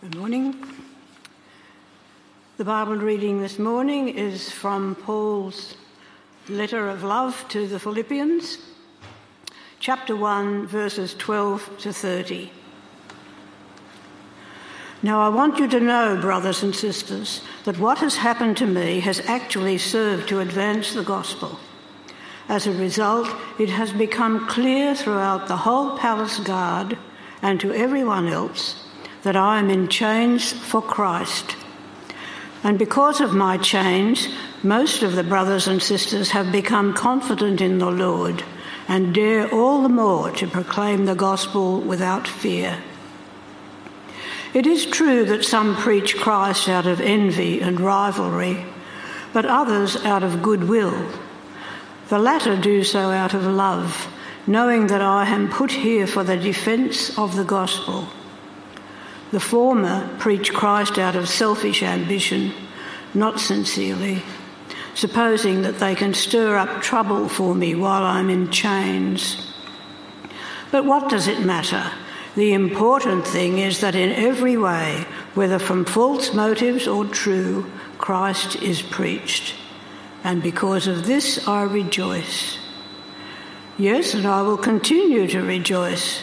Good morning. The Bible reading this morning is from Paul's letter of love to the Philippians, chapter 1, verses 12 to 30. Now I want you to know, brothers and sisters, that what has happened to me has actually served to advance the gospel. As a result, it has become clear throughout the whole palace guard and to everyone else that I am in chains for Christ. And because of my chains, most of the brothers and sisters have become confident in the Lord and dare all the more to proclaim the gospel without fear. It is true that some preach Christ out of envy and rivalry, but others out of goodwill. The latter do so out of love, knowing that I am put here for the defence of the gospel. The former preach Christ out of selfish ambition, not sincerely, supposing that they can stir up trouble for me while I'm in chains. But what does it matter? The important thing is that in every way, whether from false motives or true, Christ is preached. And because of this, I rejoice. Yes, and I will continue to rejoice.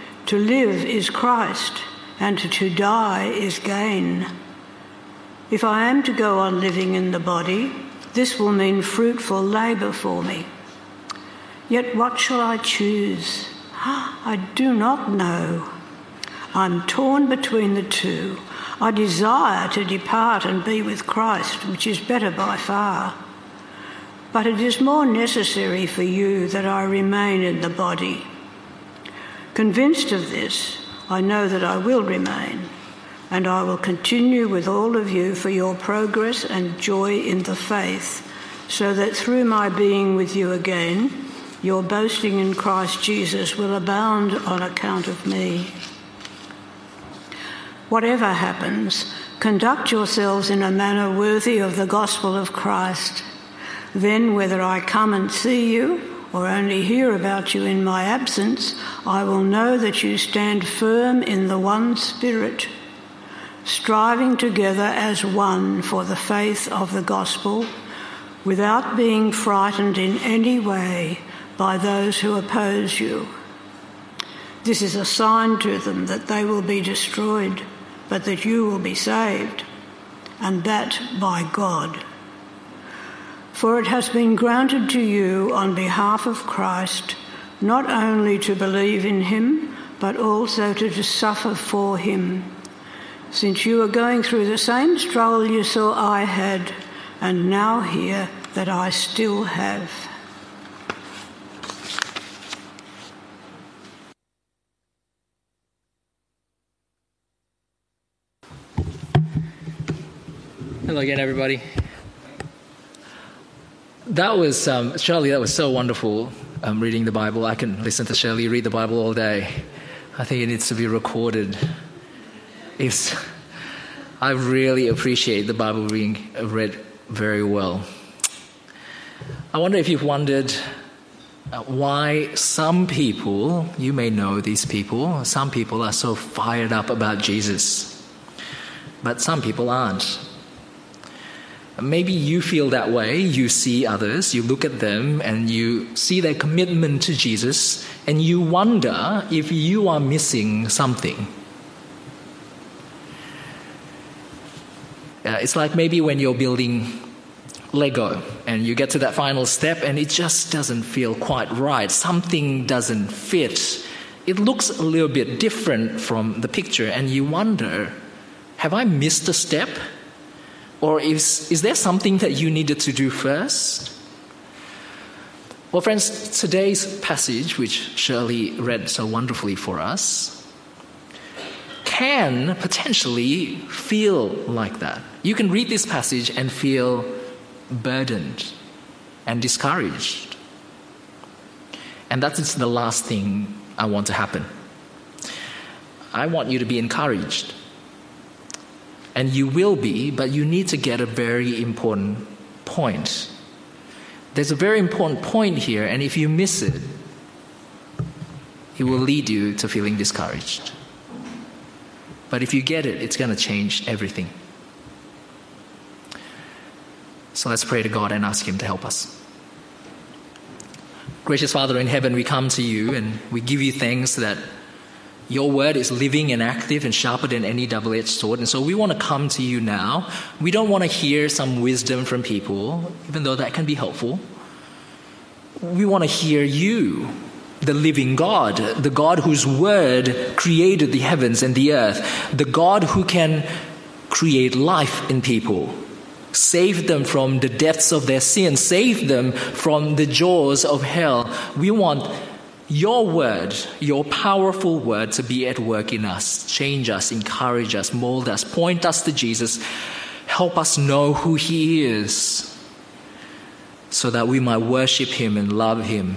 to live is Christ, and to die is gain. If I am to go on living in the body, this will mean fruitful labour for me. Yet what shall I choose? I do not know. I'm torn between the two. I desire to depart and be with Christ, which is better by far. But it is more necessary for you that I remain in the body. Convinced of this, I know that I will remain, and I will continue with all of you for your progress and joy in the faith, so that through my being with you again, your boasting in Christ Jesus will abound on account of me. Whatever happens, conduct yourselves in a manner worthy of the gospel of Christ. Then, whether I come and see you, or only hear about you in my absence, I will know that you stand firm in the one Spirit, striving together as one for the faith of the gospel, without being frightened in any way by those who oppose you. This is a sign to them that they will be destroyed, but that you will be saved, and that by God. For it has been granted to you on behalf of Christ not only to believe in him, but also to suffer for him, since you are going through the same struggle you saw I had, and now hear that I still have. Hello again, everybody. That was, Shirley, that was so wonderful, reading the Bible. I can listen to Shirley read the Bible all day. I think it needs to be recorded. I really appreciate the Bible being read very well. I wonder if you've wondered why some people, you may know these people, some people are so fired up about Jesus, but some people aren't. Maybe you feel that way, you see others, you look at them and you see their commitment to Jesus and you wonder if you are missing something. It's like maybe when you're building Lego and you get to that final step and it just doesn't feel quite right. Something doesn't fit. It looks a little bit different from the picture and you wonder, have I missed a step? Or is there something that you needed to do first? Well, friends, today's passage, which Shirley read so wonderfully for us, can potentially feel like that. You can read this passage and feel burdened and discouraged. And that's the last thing I want to happen. I want you to be encouraged. And you will be, but you need to get a very important point. There's a very important point here, and if you miss it, it will lead you to feeling discouraged. But if you get it, it's going to change everything. So let's pray to God and ask Him to help us. Gracious Father in heaven, we come to you and we give you thanks that your word is living and active and sharper than any double-edged sword. And so we want to come to you now. We don't want to hear some wisdom from people, even though that can be helpful. We want to hear you, the living God, the God whose word created the heavens and the earth, the God who can create life in people, save them from the depths of their sin, save them from the jaws of hell. We want your word, your powerful word, to be at work in us. Change us, encourage us, mold us, point us to Jesus. Help us know who he is so that we might worship him and love him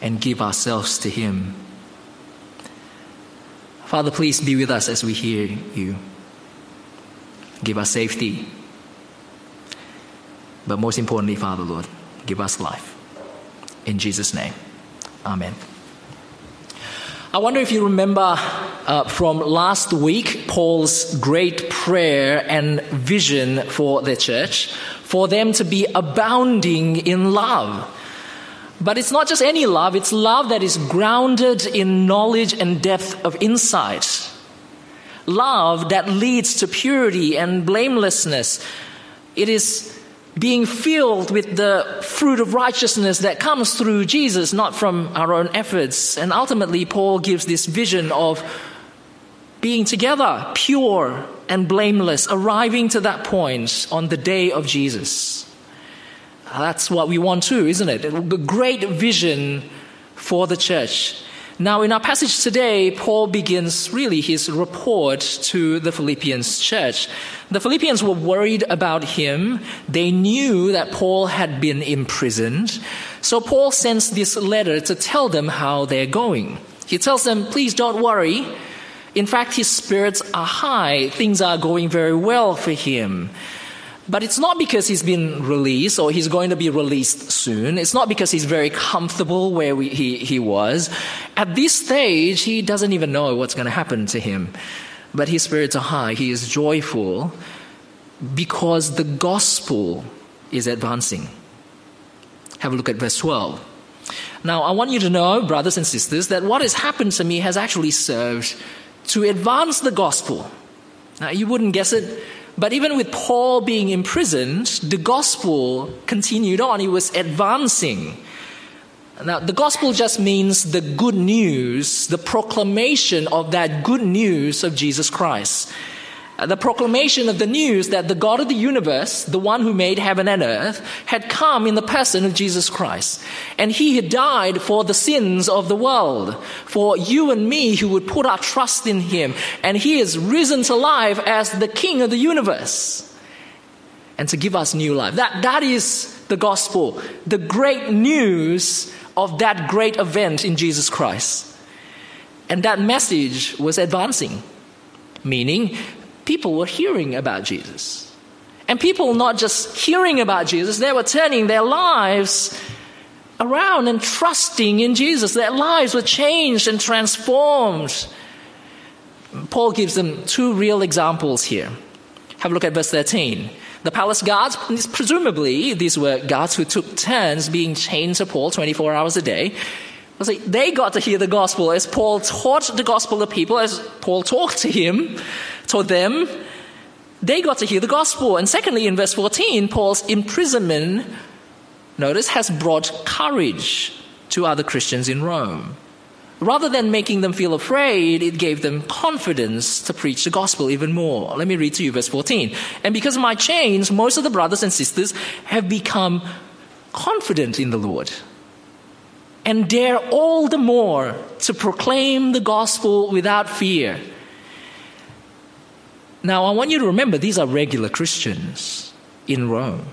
and give ourselves to him. Father, please be with us as we hear you. Give us safety. But most importantly, Father, Lord, give us life. In Jesus' name. Amen. I wonder if you remember from last week, Paul's great prayer and vision for the church, for them to be abounding in love. But it's not just any love, it's love that is grounded in knowledge and depth of insight. Love that leads to purity and blamelessness. It is being filled with the fruit of righteousness that comes through Jesus, not from our own efforts. And ultimately, Paul gives this vision of being together, pure and blameless, arriving to that point on the day of Jesus. That's what we want too, isn't it? The great vision for the church. Now, in our passage today, Paul begins really his report to the Philippians church. The Philippians were worried about him. They knew that Paul had been imprisoned. So Paul sends this letter to tell them how they're going. He tells them, please don't worry. In fact, his spirits are high. Things are going very well for him. But it's not because he's been released or he's going to be released soon. It's not because he's very comfortable where he was. At this stage, he doesn't even know what's going to happen to him. But his spirits are high. He is joyful because the gospel is advancing. Have a look at verse 12. Now, I want you to know, brothers and sisters, that what has happened to me has actually served to advance the gospel. Now, you wouldn't guess it. But even with Paul being imprisoned, the gospel continued on. It was advancing. Now, the gospel just means the good news, the proclamation of that good news of Jesus Christ. The proclamation of the news that the God of the universe, the one who made heaven and earth, had come in the person of Jesus Christ. And he had died for the sins of the world, for you and me who would put our trust in him. And he is risen to life as the King of the universe and to give us new life. That is the gospel, the great news of that great event in Jesus Christ. And that message was advancing, meaning people were hearing about Jesus. And people not just hearing about Jesus, they were turning their lives around and trusting in Jesus. Their lives were changed and transformed. Paul gives them two real examples here. Have a look at verse 13. The palace guards, presumably these were guards who took turns being chained to Paul 24 hours a day. They got to hear the gospel as Paul taught the gospel to people, as Paul talked to him, to them. They got to hear the gospel. And secondly, in verse 14, Paul's imprisonment, notice, has brought courage to other Christians in Rome. Rather than making them feel afraid, it gave them confidence to preach the gospel even more. Let me read to you verse 14. And because of my chains, most of the brothers and sisters have become confident in the Lord, and dare all the more to proclaim the gospel without fear. Now, I want you to remember these are regular Christians in Rome.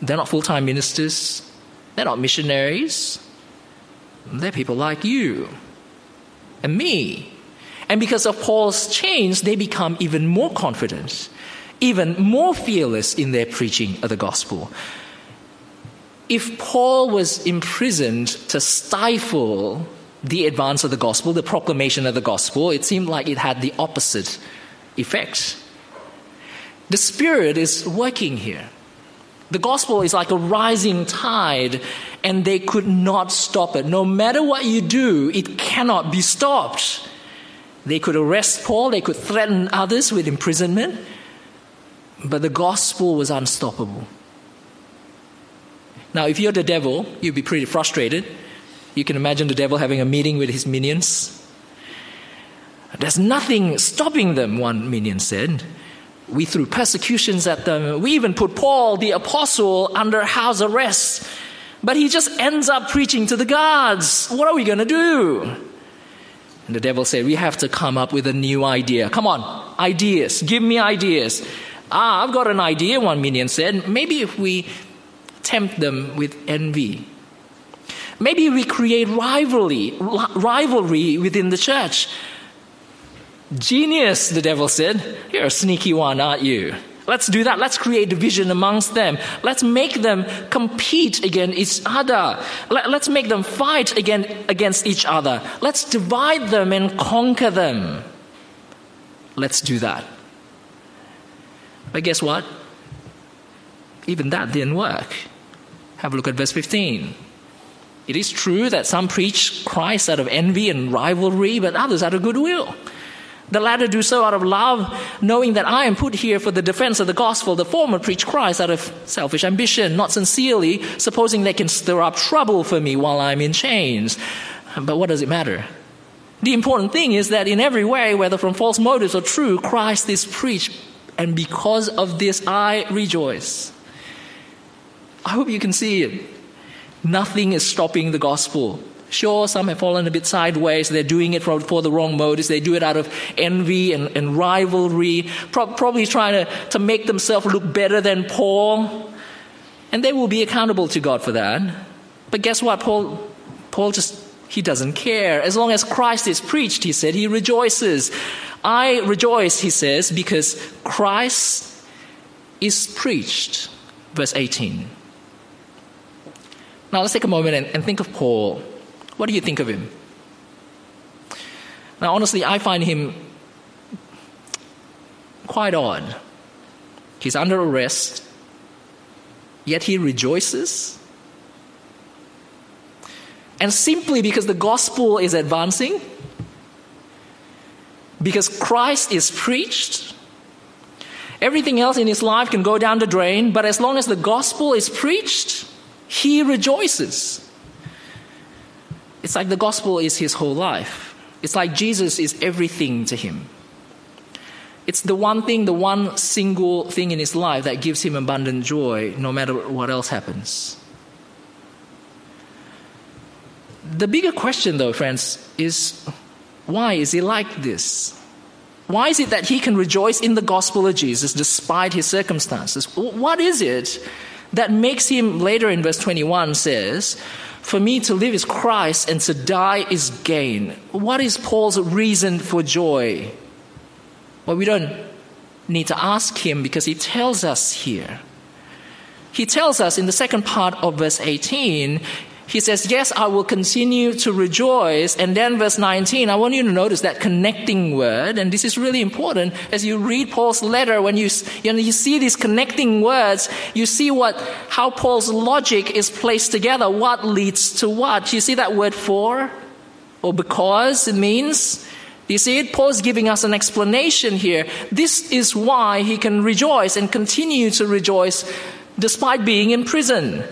They're not full-time ministers. They're not missionaries. They're people like you and me. And because of Paul's change, they become even more confident, even more fearless in their preaching of the gospel. If Paul was imprisoned to stifle the advance of the gospel, the proclamation of the gospel, it seemed like it had the opposite effect. The Spirit is working here. The gospel is like a rising tide, and they could not stop it. No matter what you do, it cannot be stopped. They could arrest Paul, they could threaten others with imprisonment, but the gospel was unstoppable. Now, if you're the devil, you'd be pretty frustrated. You can imagine the devil having a meeting with his minions. There's nothing stopping them, one minion said. We threw persecutions at them. We even put Paul, the apostle, under house arrest. But he just ends up preaching to the guards. What are we going to do? And the devil said, we have to come up with a new idea. Come on, ideas. Give me ideas. I've got an idea, one minion said. Maybe if we tempt them with envy. Maybe we create rivalry within the church. Genius, the devil said. You're a sneaky one, aren't you? Let's do that. Let's create division amongst them. Let's make them compete against each other. Let's make them fight against each other. Let's divide them and conquer them. Let's do that. But guess what? Even that didn't work. Have a look at verse 15. It is true that some preach Christ out of envy and rivalry, but others out of goodwill. The latter do so out of love, knowing that I am put here for the defense of the gospel. The former preach Christ out of selfish ambition, not sincerely, supposing they can stir up trouble for me while I'm in chains. But what does it matter? The important thing is that in every way, whether from false motives or true, Christ is preached, and because of this I rejoice. I hope you can see it. Nothing is stopping the gospel. Sure, some have fallen a bit sideways. They're doing it for the wrong motives. They do it out of envy and rivalry, probably trying to make themselves look better than Paul. And they will be accountable to God for that. But guess what? Paul just, he doesn't care. As long as Christ is preached, he said, he rejoices. I rejoice, he says, because Christ is preached. Verse 18. Now let's take a moment and think of Paul. What do you think of him? Now honestly, I find him quite odd. He's under arrest, yet he rejoices. And simply because the gospel is advancing, because Christ is preached, everything else in his life can go down the drain, but as long as the gospel is preached, he rejoices. It's like the gospel is his whole life. It's like Jesus is everything to him. It's the one thing, the one single thing in his life that gives him abundant joy no matter what else happens. The bigger question though, friends, is why is he like this? Why is it that he can rejoice in the gospel of Jesus despite his circumstances? What is it that makes him, later in verse 21 says, for me to live is Christ and to die is gain. What is Paul's reason for joy? Well, we don't need to ask him because he tells us here. He tells us in the second part of verse 18, he says, yes, I will continue to rejoice. And then verse 19, I want you to notice that connecting word. And this is really important as you read Paul's letter. When you see these connecting words, you see how Paul's logic is placed together. What leads to what? You see that word for or because it means? You see it? Paul's giving us an explanation here. This is why he can rejoice and continue to rejoice despite being in prison.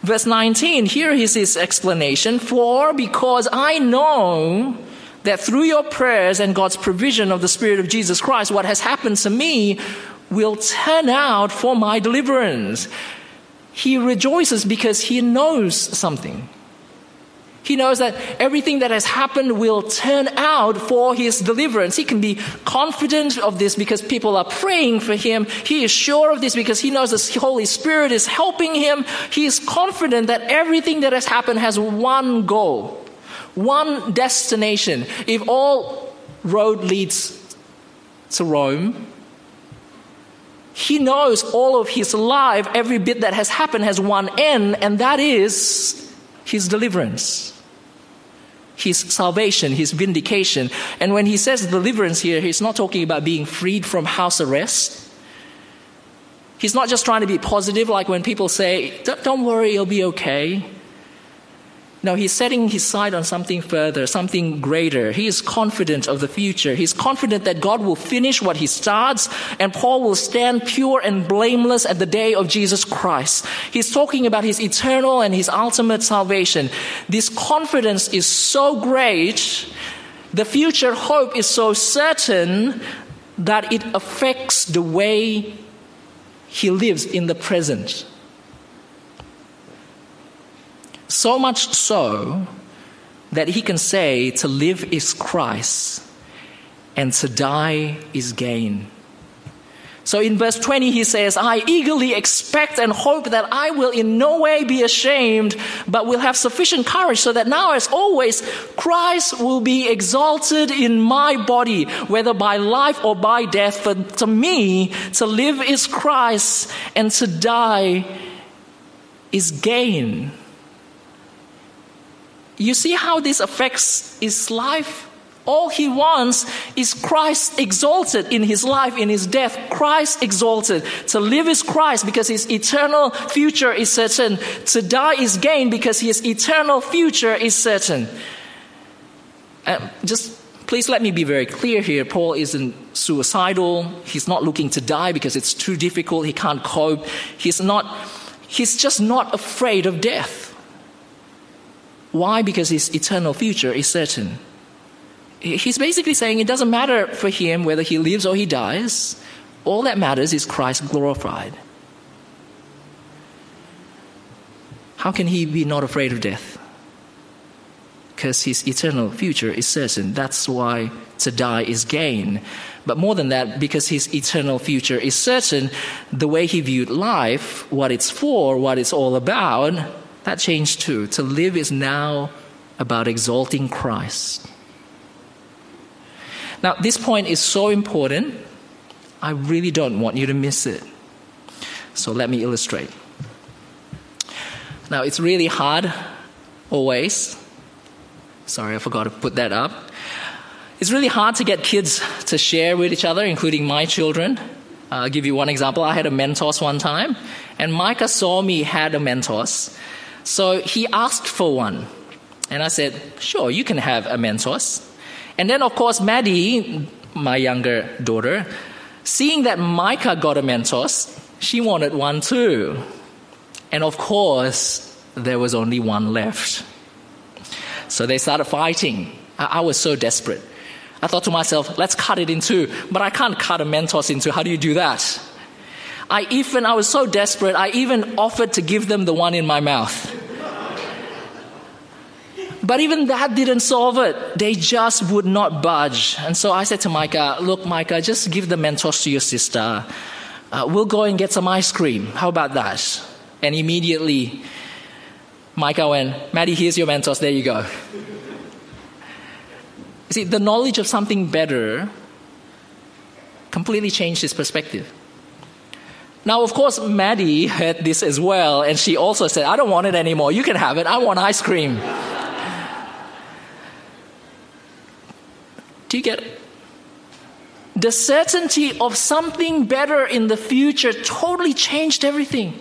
Verse 19, here is his explanation. For because I know that through your prayers and God's provision of the Spirit of Jesus Christ, what has happened to me will turn out for my deliverance. He rejoices because he knows something. He knows that everything that has happened will turn out for his deliverance. He can be confident of this because people are praying for him. He is sure of this because he knows the Holy Spirit is helping him. He is confident that everything that has happened has one goal, one destination. If all road leads to Rome, he knows all of his life, every bit that has happened has one end, and that is his deliverance. His salvation, his vindication. And when he says deliverance here, he's not talking about being freed from house arrest. He's not just trying to be positive like when people say, don't worry, you'll be okay. No, he's setting his sight on something further, something greater. He is confident of the future. He's confident that God will finish what he starts and Paul will stand pure and blameless at the day of Jesus Christ. He's talking about his eternal and his ultimate salvation. This confidence is so great, the future hope is so certain that it affects the way he lives in the present. So much so that he can say, to live is Christ, and to die is gain. So in verse 20 he says, I eagerly expect and hope that I will in no way be ashamed, but will have sufficient courage so that now as always, Christ will be exalted in my body, whether by life or by death. For to me, to live is Christ, and to die is gain. You see how this affects his life? All he wants is Christ exalted in his life, in his death. Christ exalted. To live is Christ because his eternal future is certain. To die is gain because his eternal future is certain. Just please let me be very clear here. Paul isn't suicidal. He's not looking to die because it's too difficult. He can't cope. He's just not afraid of death. Why? Because his eternal future is certain. He's basically saying it doesn't matter for him whether he lives or he dies. All that matters is Christ glorified. How can he be not afraid of death? Because his eternal future is certain. That's why to die is gain. But more than that, because his eternal future is certain, the way he viewed life, what it's for, what it's all about, that changed too. To live is now about exalting Christ. Now, this point is so important, I really don't want you to miss it. So let me illustrate. Now, it's really hard, always. Sorry, I forgot to put that up. It's really hard to get kids to share with each other, including my children. I'll give you one example. I had a Mentos one time, and Micah saw me had a Mentos. So he asked for one. And I said, sure, you can have a Mentos. And then, of course, Maddie, my younger daughter, seeing that Micah got a Mentos, she wanted one too. And, of course, there was only one left. So they started fighting. I was so desperate. I thought to myself, let's cut it in two. But I can't cut a Mentos in two. How do you do that? I was so desperate, I even offered to give them the one in my mouth. But even that didn't solve it. They just would not budge. And so I said to Micah, look, Micah, just give the Mentos to your sister. We'll go and get some ice cream. How about that? And immediately, Micah went, Maddie, here's your Mentos. There you go. See, the knowledge of something better completely changed his perspective. Now, of course, Maddie heard this as well, and she also said, I don't want it anymore. You can have it. I want ice cream. Do you get it? The certainty of something better in the future totally changed everything.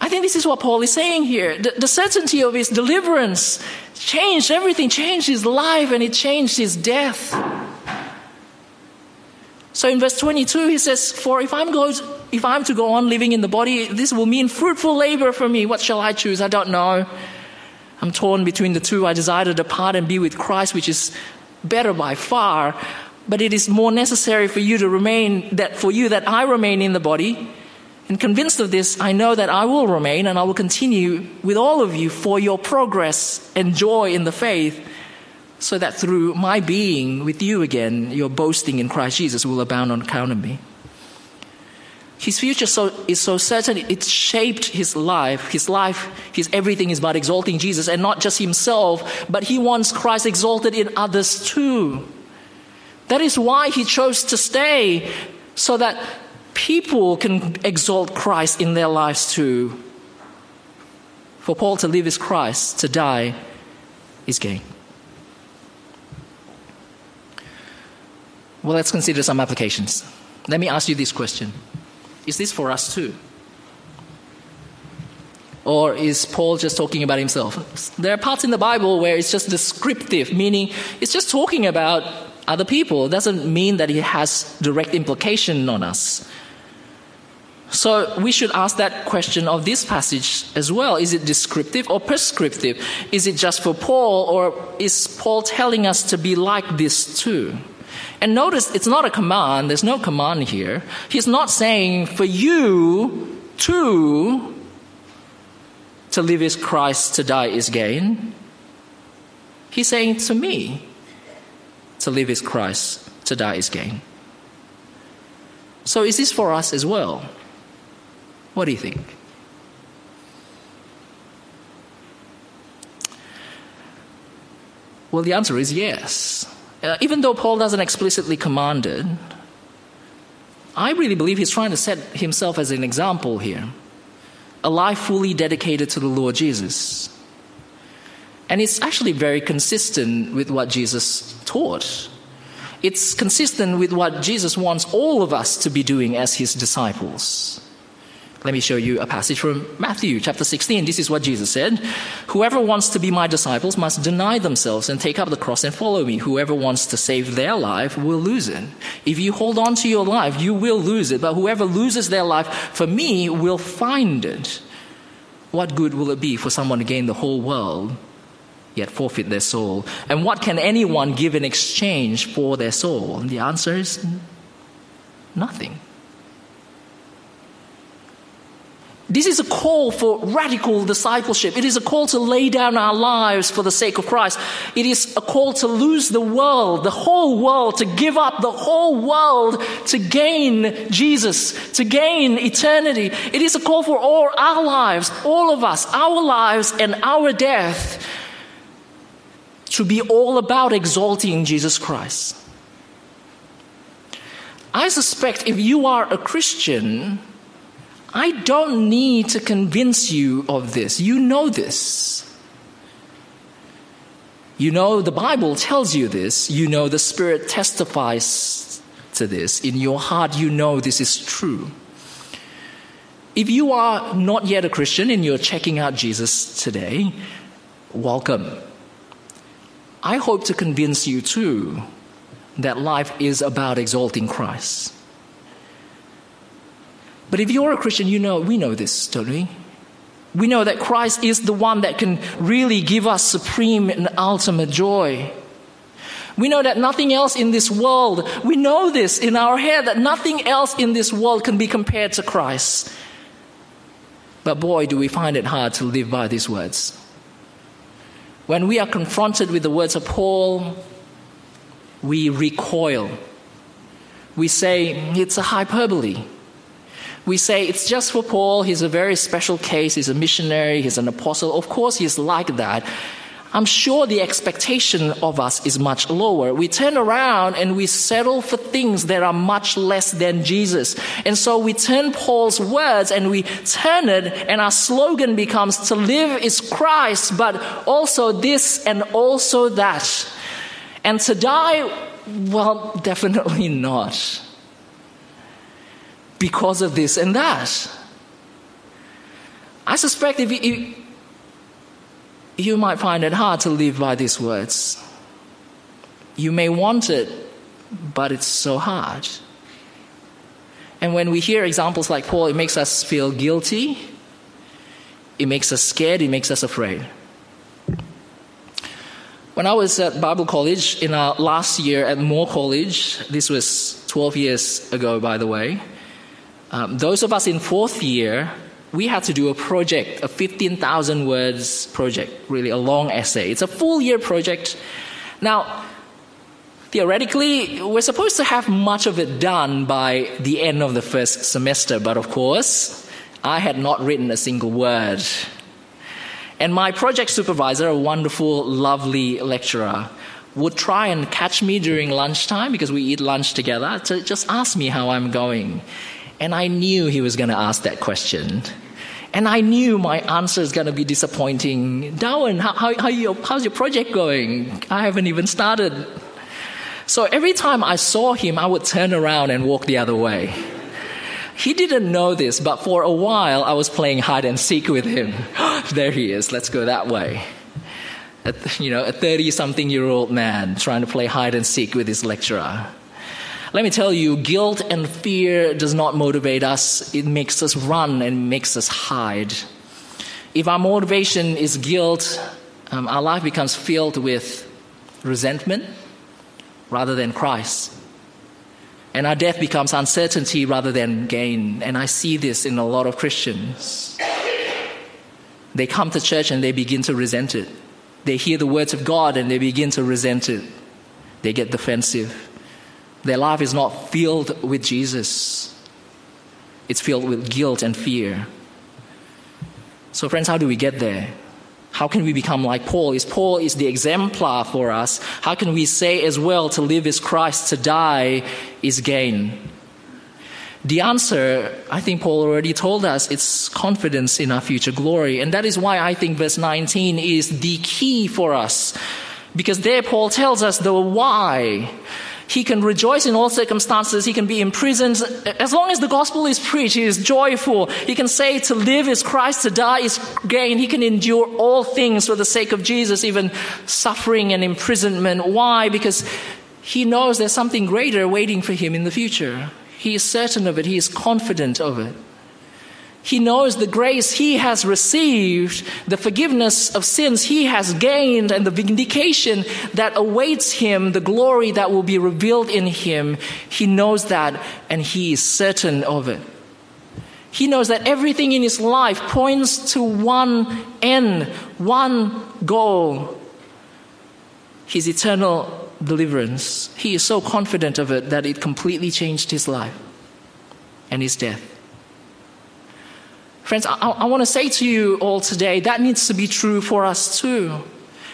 I think this is what Paul is saying here. The certainty of his deliverance changed everything, changed his life, and it changed his death. So in verse 22, he says, for if I'm to go on living in the body, this will mean fruitful labor for me. What shall I choose? I don't know. I'm torn between the two. I desire to depart and be with Christ, which is better by far. But it is more necessary for you that I remain in the body. And convinced of this, I know that I will remain and I will continue with all of you for your progress and joy in the faith, so that through my being with you again, your boasting in Christ Jesus will abound on account of me. His future is so certain, it shaped his life. His everything is about exalting Jesus, and not just himself, but he wants Christ exalted in others too. That is why he chose to stay, so that people can exalt Christ in their lives too. For Paul, to live is Christ, to die is gain. Well, let's consider some applications. Let me ask you this question. Is this for us too? Or is Paul just talking about himself? There are parts in the Bible where it's just descriptive, meaning it's just talking about other people. It doesn't mean that it has direct implication on us. So we should ask that question of this passage as well. Is it descriptive or prescriptive? Is it just for Paul, or is Paul telling us to be like this too? And notice it's not a command. There's no command here. He's not saying for you too, to live is Christ, to die is gain. He's saying to me, to live is Christ, to die is gain. So is this for us as well? What do you think? Well, the answer is yes. Even though Paul doesn't explicitly command it, I really believe he's trying to set himself as an example here. A life fully dedicated to the Lord Jesus. And it's actually very consistent with what Jesus taught. It's consistent with what Jesus wants all of us to be doing as his disciples. Let me show you a passage from Matthew chapter 16. This is what Jesus said. Whoever wants to be my disciples must deny themselves and take up the cross and follow me. Whoever wants to save their life will lose it. If you hold on to your life, you will lose it. But whoever loses their life for me will find it. What good will it be for someone to gain the whole world, yet forfeit their soul? And what can anyone give in exchange for their soul? And the answer is nothing. This is a call for radical discipleship. It is a call to lay down our lives for the sake of Christ. It is a call to lose the world, the whole world, to give up the whole world to gain Jesus, to gain eternity. It is a call for all our lives, all of us, our lives and our death, to be all about exalting Jesus Christ. I suspect if you are a Christian, I don't need to convince you of this. You know this. You know the Bible tells you this. You know the Spirit testifies to this. In your heart, you know this is true. If you are not yet a Christian and you're checking out Jesus today, welcome. I hope to convince you too that life is about exalting Christ. But if you're a Christian, you know, we know this, don't we? We know that Christ is the one that can really give us supreme and ultimate joy. We know that nothing else in this world, we know this in our head, that nothing else in this world can be compared to Christ. But boy, do we find it hard to live by these words. When we are confronted with the words of Paul, we recoil. We say, it's a hyperbole. We say, it's just for Paul, he's a very special case, he's a missionary, he's an apostle. Of course he's like that. I'm sure the expectation of us is much lower. We turn around and we settle for things that are much less than Jesus. And so we turn Paul's words and we turn it, and our slogan becomes, to live is Christ, but also this and also that. And to die, well, definitely not. Because of this and that. I suspect if you might find it hard to live by these words. You may want it, but it's so hard. And when we hear examples like Paul, it makes us feel guilty. It makes us scared. It makes us afraid. When I was at Bible college in our last year at Moore College, this was 12 years ago, by the way, Those of us in fourth year, we had to do a project, a 15,000 words project, really a long essay. It's a full year project. Now, theoretically, we're supposed to have much of it done by the end of the first semester, but of course, I had not written a single word. And my project supervisor, a wonderful, lovely lecturer, would try and catch me during lunchtime, because we eat lunch together, to just ask me how I'm going. And I knew he was going to ask that question. And I knew my answer is going to be disappointing. Darwin, how's your project going? I haven't even started. So every time I saw him, I would turn around and walk the other way. He didn't know this, but for a while, I was playing hide and seek with him. There he is, let's go that way. A 30-something-year-old man trying to play hide and seek with his lecturer. Let me tell you, guilt and fear does not motivate us. It makes us run and makes us hide. If our motivation is guilt, our life becomes filled with resentment rather than Christ. And our death becomes uncertainty rather than gain. And I see this in a lot of Christians. They come to church and they begin to resent it. They hear the words of God and they begin to resent it. They get defensive. Their life is not filled with Jesus. It's filled with guilt and fear. So friends, how do we get there? How can we become like Paul? Is Paul is the exemplar for us. How can we say as well, to live is Christ, to die is gain? The answer, I think Paul already told us, it's confidence in our future glory. And that is why I think verse 19 is the key for us. Because there Paul tells us the why. He can rejoice in all circumstances. He can be imprisoned. As long as the gospel is preached, he is joyful. He can say to live is Christ, to die is gain. He can endure all things for the sake of Jesus, even suffering and imprisonment. Why? Because he knows there's something greater waiting for him in the future. He is certain of it. He is confident of it. He knows the grace he has received, the forgiveness of sins he has gained, and the vindication that awaits him, the glory that will be revealed in him. He knows that, and he is certain of it. He knows that everything in his life points to one end, one goal, his eternal deliverance. He is so confident of it that it completely changed his life and his death. Friends, I want to say to you all today, that needs to be true for us too.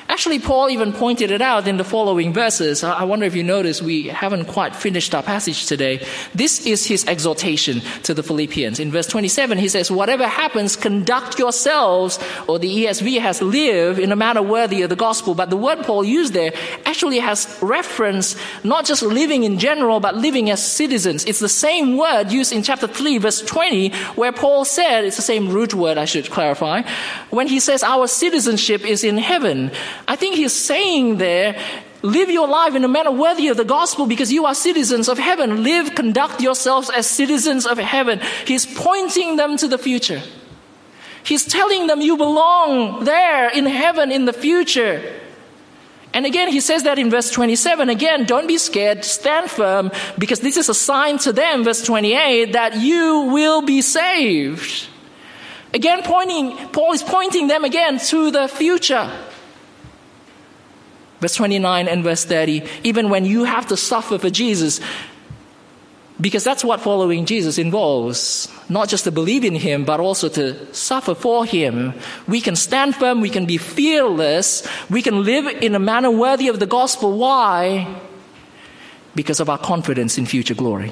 Actually, Paul even pointed it out in the following verses. I wonder if you notice, we haven't quite finished our passage today. This is his exhortation to the Philippians. In verse 27, he says, whatever happens, conduct yourselves, or the ESV has live, in a manner worthy of the gospel. But the word Paul used there actually has reference, not just living in general, but living as citizens. It's the same word used in chapter 3, verse 20, where Paul said, it's the same root word, I should clarify, when he says our citizenship is in heaven. I think he's saying there, live your life in a manner worthy of the gospel because you are citizens of heaven. Live, conduct yourselves as citizens of heaven. He's pointing them to the future. He's telling them you belong there in heaven in the future. And again, he says that in verse 27. Again, don't be scared, stand firm, because this is a sign to them, verse 28, that you will be saved. Again, Paul is pointing them again to the future. Verse 29 and verse 30, even when you have to suffer for Jesus, because that's what following Jesus involves, not just to believe in him, but also to suffer for him. We can stand firm, we can be fearless, we can live in a manner worthy of the gospel. Why? Because of our confidence in future glory.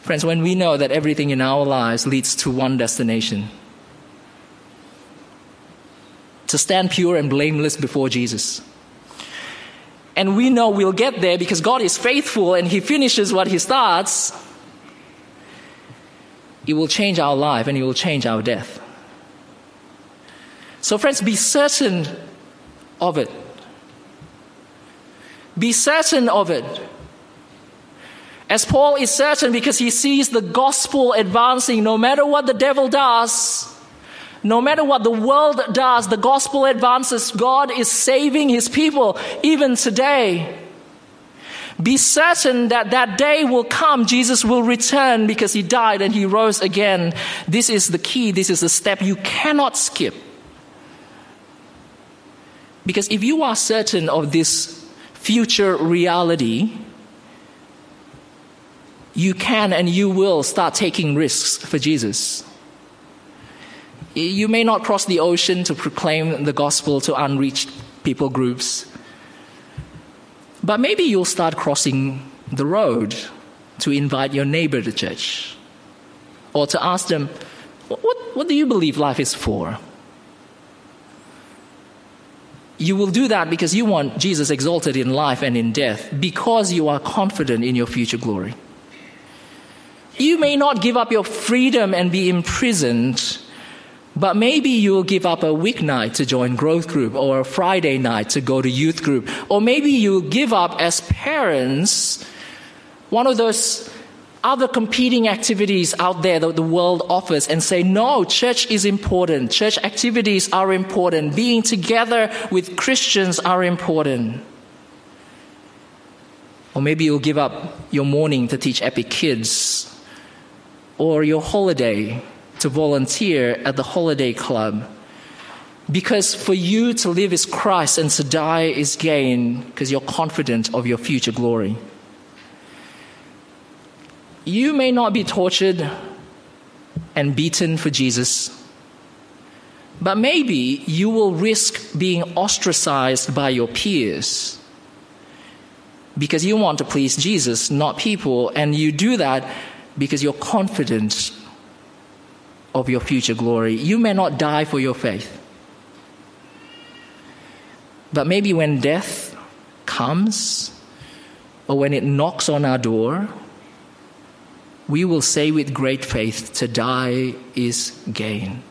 Friends, when we know that everything in our lives leads to one destination, to stand pure and blameless before Jesus. And we know we'll get there because God is faithful and he finishes what he starts. It will change our life and it will change our death. So friends, be certain of it. Be certain of it. As Paul is certain because he sees the gospel advancing no matter what the devil does. No matter what the world does, the gospel advances. God is saving his people even today. Be certain that that day will come. Jesus will return because he died and he rose again. This is the key. This is the step you cannot skip. Because if you are certain of this future reality, you can and you will start taking risks for Jesus. You may not cross the ocean to proclaim the gospel to unreached people groups, but maybe you'll start crossing the road to invite your neighbor to church, or to ask them, what do you believe life is for? You will do that because you want Jesus exalted in life and in death, because you are confident in your future glory. You may not give up your freedom and be imprisoned, but maybe you'll give up a weeknight to join growth group, or a Friday night to go to youth group. Or maybe you'll give up, as parents, one of those other competing activities out there that the world offers, and say, no, church is important. Church activities are important. Being together with Christians are important. Or maybe you'll give up your morning to teach Epic Kids, or your holiday to volunteer at the holiday club. Because for you to live is Christ and to die is gain, because you're confident of your future glory. You may not be tortured and beaten for Jesus, but maybe you will risk being ostracized by your peers, because you want to please Jesus, not people, and you do that because you're confident of your future glory. You may not die for your faith, but maybe when death comes, or when it knocks on our door, we will say with great faith, to die is gain,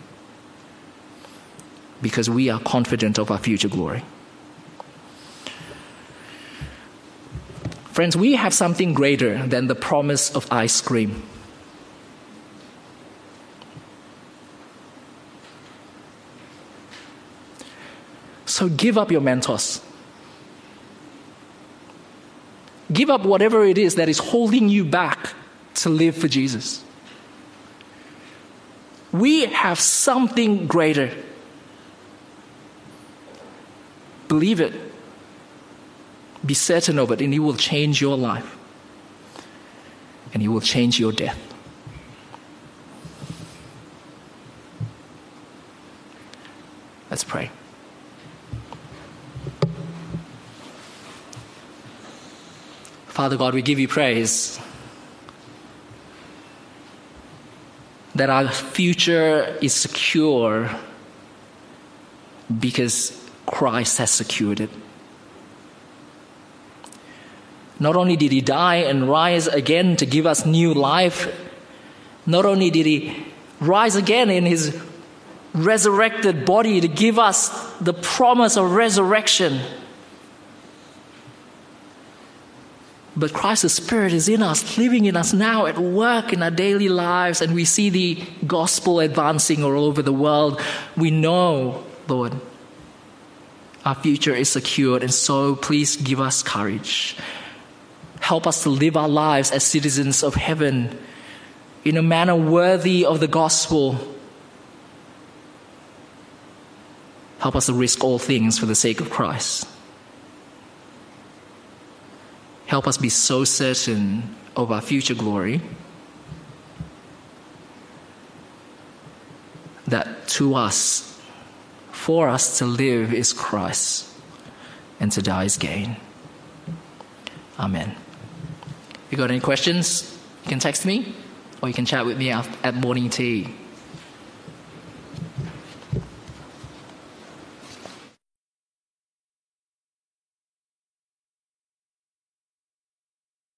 because we are confident of our future glory. Friends, we have something greater than the promise of ice cream. So give up your Mentos. Give up whatever it is that is holding you back to live for Jesus. We have something greater. Believe it. Be certain of it, and it will change your life. And it will change your death. Let's pray. Father God, we give you praise that our future is secure because Christ has secured it. Not only did he die and rise again to give us new life, not only did he rise again in his resurrected body to give us the promise of resurrection, but Christ's Spirit is in us, living in us now, at work in our daily lives, and we see the gospel advancing all over the world. We know, Lord, our future is secured, and so please give us courage. Help us to live our lives as citizens of heaven in a manner worthy of the gospel. Help us to risk all things for the sake of Christ. Help us be so certain of our future glory that to us, for us to live is Christ, and to die is gain. Amen. If you got any questions, you can text me, or you can chat with me at morning tea.